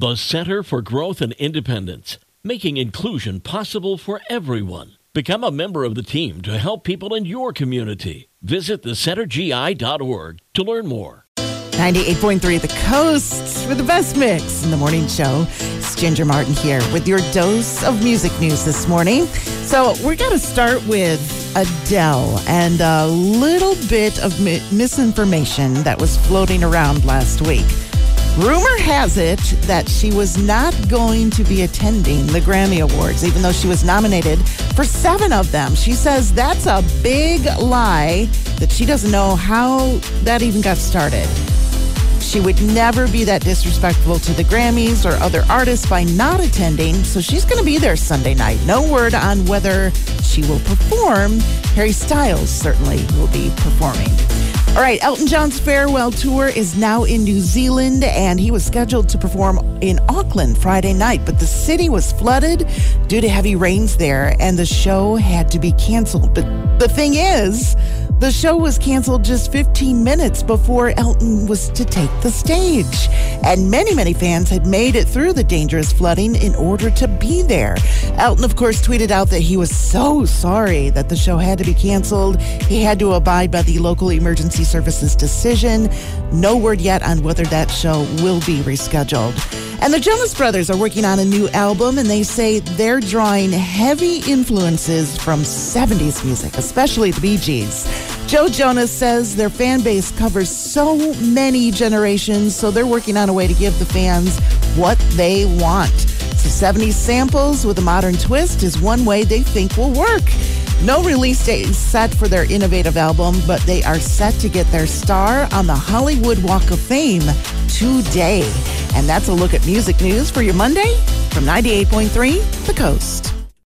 the Center for Growth and Independence, making inclusion possible for everyone. Become a member of the team to help people in your community. Visit thecentergi.org to learn more. 98.3 at the Coast with the best mix in the morning show. It's Ginger Martin here with your dose of music news this morning. So we're going to start with Adele and a little bit of misinformation that was floating around last week. Rumor has it that she was not going to be attending the Grammy Awards, even though she was nominated for 7 of them. She says that's a big lie, that she doesn't know how that even got started. She would never be that disrespectful to the Grammys or other artists by not attending, so she's going to be there Sunday night. No word on whether she will perform. Harry Styles certainly will be performing. All right, Elton John's farewell tour is now in New Zealand, and he was scheduled to perform in Auckland Friday night, but the city was flooded due to heavy rains there, and the show had to be canceled. But the thing is, the show was canceled just 15 minutes before Elton was to take the stage. And many fans had made it through the dangerous flooding in order to be there. Elton, of course, tweeted out that he was so sorry that the show had to be canceled. He had to abide by the local emergency services decision. No word yet on whether that show will be rescheduled. And the Jonas Brothers are working on a new album, and they say they're drawing heavy influences from 70s music, especially the Bee Gees. Joe Jonas says their fan base covers so many generations, so they're working on a way to give the fans what they want. So 70s samples with a modern twist is one way they think will work. No release date is set for their innovative album, but they are set to get their star on the Hollywood Walk of Fame today. And that's a look at music news for your Monday from 98.3 The Coast.